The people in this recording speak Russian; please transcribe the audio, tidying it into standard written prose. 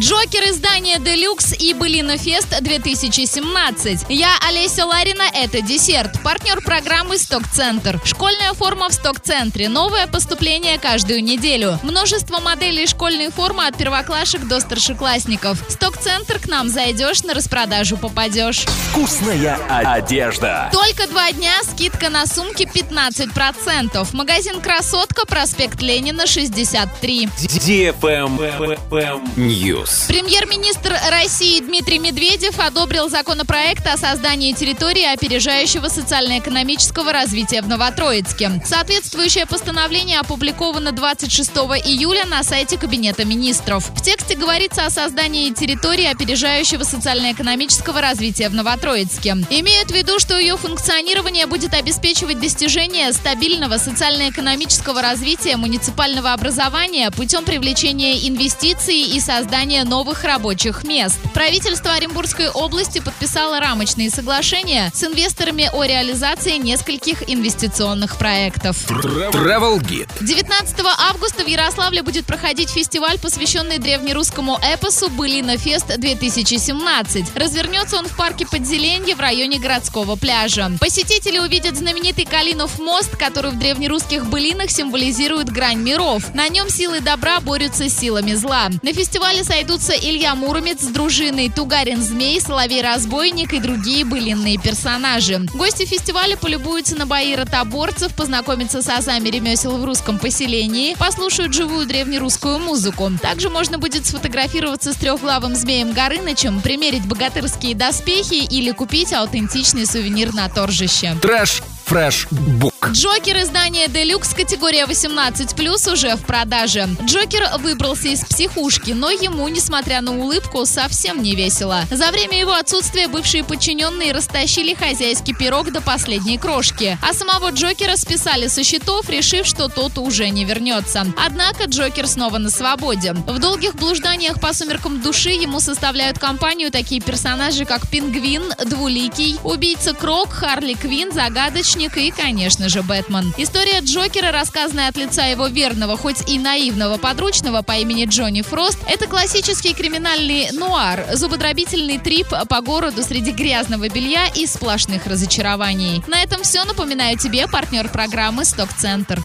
Джокер, издание Deluxe и Былинафест-2017. Я Олеся Ларина, это десерт. Партнер программы «Сток-центр». Школьная форма в «Сток-центре». Новое поступление каждую неделю. Множество моделей школьной формы от первоклашек до старшеклассников. «Сток-центр», к нам зайдешь, на распродажу попадешь. Вкусная одежда. Только 2 дня, скидка на сумки 15%. Магазин «Красотка», проспект Ленина, 63. News. Премьер-министр России Дмитрий Медведев одобрил законопроект о создании территории опережающего социально-экономического развития в Новотроицке. Соответствующее постановление опубликовано 26 июля на сайте Кабинета министров. В тексте говорится о создании территории опережающего социально-экономического развития в Новотроицке. Имеют в виду, что ее функционирование будет обеспечивать достижение стабильного социально-экономического развития муниципального образования путем привлечения инвестиций и создания новых рабочих мест. Правительство Оренбургской области подписало рамочные соглашения с инвесторами о реализации нескольких инвестиционных проектов. Travel Guide. 19 августа в Ярославле будет проходить фестиваль, посвященный древнерусскому эпосу «Былинафест-2017». Развернется он в парке Подзеленье в районе городского пляжа. Посетители увидят знаменитый Калинов мост, который в древнерусских былинах символизирует грань миров. На нем силы добра борются с силами зла. На фестивале сойдутся Илья Муромец с дружиной, Тугарин-змей, Соловей-разбойник и другие былинные персонажи. Гости фестиваля полюбуются на бои ротоборцев, познакомятся с азами ремесел в русском поселении, послушают живую древнерусскую музыку. Также можно будет сфотографироваться с трехглавым змеем Горынычем, примерить богатырские доспехи или купить аутентичный сувенир на торжище. Трэш-фрэш-бук. Джокер, издание Deluxe, категория 18+, уже в продаже. Джокер выбрался из психушки, но ему, несмотря на улыбку, совсем не весело. За время его отсутствия бывшие подчиненные растащили хозяйский пирог до последней крошки, а самого Джокера списали со счетов, решив, что тот уже не вернется. Однако Джокер снова на свободе. В долгих блужданиях по сумеркам души ему составляют компанию такие персонажи, как Пингвин, Двуликий, Убийца Крок, Харли Квин, Загадочник и, конечно же, Бэтмен. История Джокера, рассказанная от лица его верного, хоть и наивного подручного по имени Джонни Фрост, это классический криминальный нуар, зубодробительный трип по городу среди грязного белья и сплошных разочарований. На этом все. Напоминаю тебе, партнер программы «Сток-центр».